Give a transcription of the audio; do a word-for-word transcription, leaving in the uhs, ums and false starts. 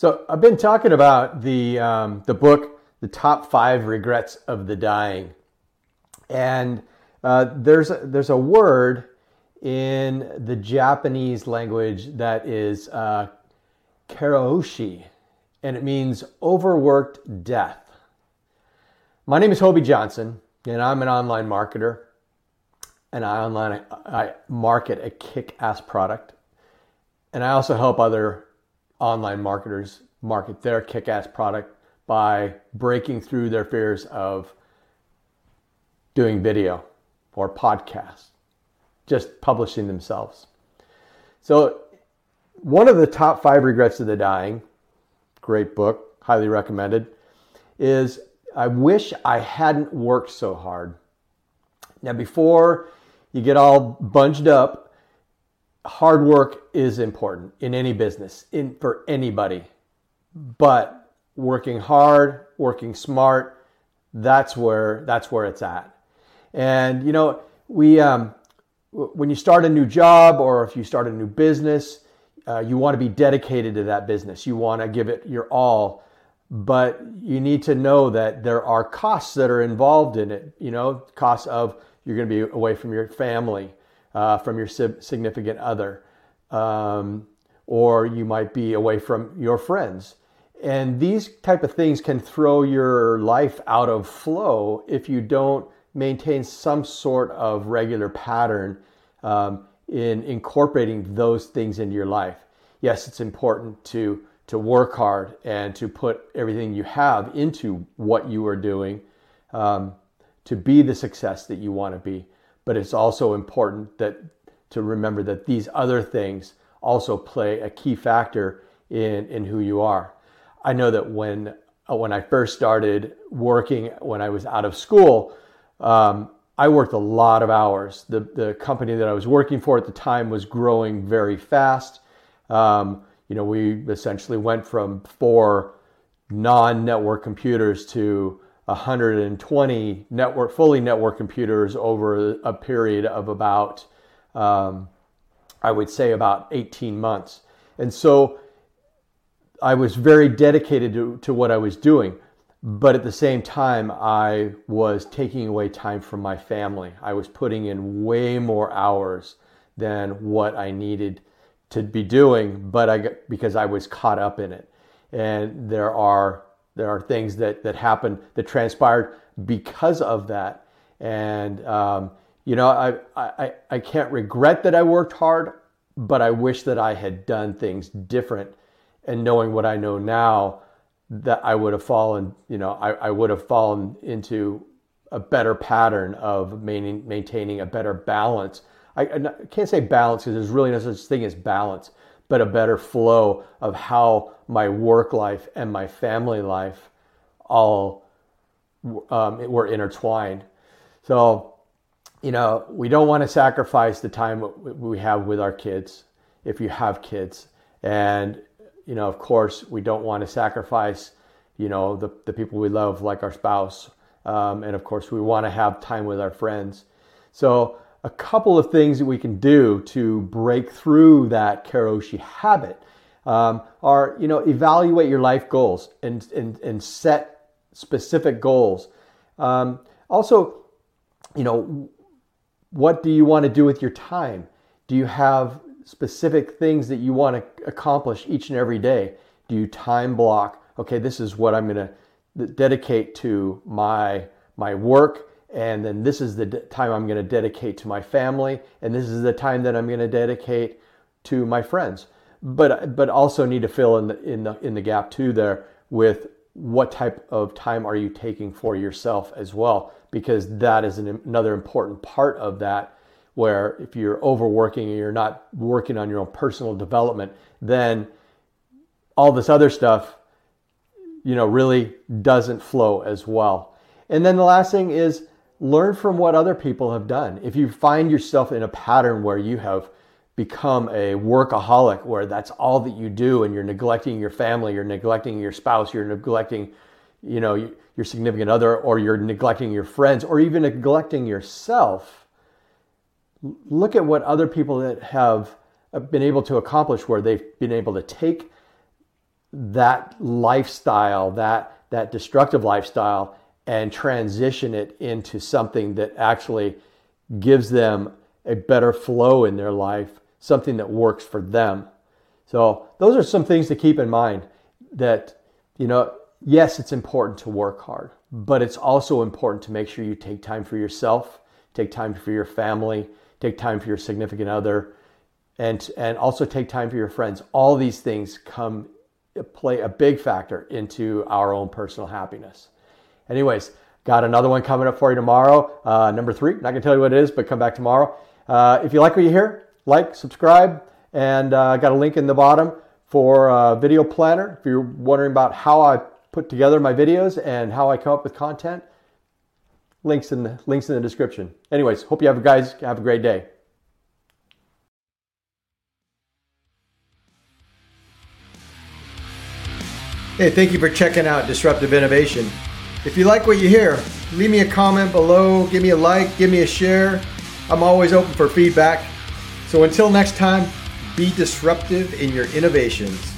So I've been talking about the um, the book, The Top Five Regrets of the Dying. And uh, there's, a, there's a word in the Japanese language that is uh, karoshi, and it means overworked death. My name is Hobie Johnson, and I'm an online marketer, and I online I market a kick-ass product, and I also help other online marketers market their kick-ass product by breaking through their fears of doing video or podcasts, just publishing themselves. So one of the top five regrets of the dying, great book, highly recommended, is I wish I hadn't worked so hard. Now, before you get all bunched up, hard work is important in any business, in for anybody. But working hard, working smart, that's where that's where it's at. And you know, we um, when you start a new job or if you start a new business, uh, you want to be dedicated to that business. You want to give it your all. But you need to know that there are costs that are involved in it. You know, costs of you're going to be away from your family, uh, from your significant other, um, or you might be away from your friends. And these type of things can throw your life out of flow if you don't maintain some sort of regular pattern um, in incorporating those things into your life. Yes, it's important to to work hard and to put everything you have into what you are doing um, to be the success that you want to be. But it's also important that to remember that these other things also play a key factor in, in who you are. I know that when, when I first started working, when I was out of school, um, I worked a lot of hours. The, the company that I was working for at the time was growing very fast. Um, You know, we essentially went from four non-network computers to one hundred twenty network, fully network computers over a period of about, um, I would say about eighteen months. And so I was very dedicated to, to what I was doing. But at the same time, I was taking away time from my family. I was putting in way more hours than what I needed to be doing, but I because I was caught up in it. And there are there are things that that happened that transpired because of that. And um, you know, I, I I can't regret that I worked hard, but I wish that I had done things different. And knowing what I know now, that I would have fallen, you know, I, I would have fallen into a better pattern of main, maintaining a better balance. I can't say balance because there's really no such thing as balance, but a better flow of how my work life and my family life all um, were intertwined. So, you know, we don't want to sacrifice the time we have with our kids if you have kids. And, you know, of course, we don't want to sacrifice, you know, the, the people we love like our spouse. Um, and of course, we want to have time with our friends. So, a couple of things that we can do to break through that karoshi habit um, are, you know, evaluate your life goals and and, and set specific goals. Um, also, you know, what do you want to do with your time? Do you have specific things that you want to accomplish each and every day? Do you time block? Okay, this is what I'm going to dedicate to my my work. And then this is the time I'm going to dedicate to my family. And this is the time that I'm going to dedicate to my friends. But but also need to fill in the, in the, in the gap too there with what type of time are you taking for yourself as well. Because that is an, another important part of that, where if you're overworking and you're not working on your own personal development, then all this other stuff, you know, really doesn't flow as well. And then the last thing is, learn from what other people have done. If you find yourself in a pattern where you have become a workaholic, where that's all that you do and you're neglecting your family, you're neglecting your spouse, you're neglecting, you know, your significant other, or you're neglecting your friends, or even neglecting yourself, look at what other people that have been able to accomplish, where they've been able to take that lifestyle, that that destructive lifestyle, and transition it into something that actually gives them a better flow in their life, something that works for them. So those are some things to keep in mind, that, you know, yes, it's important to work hard, but it's also important to make sure you take time for yourself, take time for your family, take time for your significant other, and and also take time for your friends. All these things come play a big factor into our own personal happiness. Anyways, got another one coming up for you tomorrow. Uh, number three, not gonna tell you what it is, but come back tomorrow. Uh, if you like what you hear, like, subscribe, and I uh, got a link in the bottom for a video planner. If you're wondering about how I put together my videos and how I come up with content, links in the, links in the description. Anyways, hope you have guys have a great day. Hey, thank you for checking out Disruptive Innovation. If you like what you hear, leave me a comment below, give me a like, give me a share. I'm always open for feedback. So until next time, be disruptive in your innovations.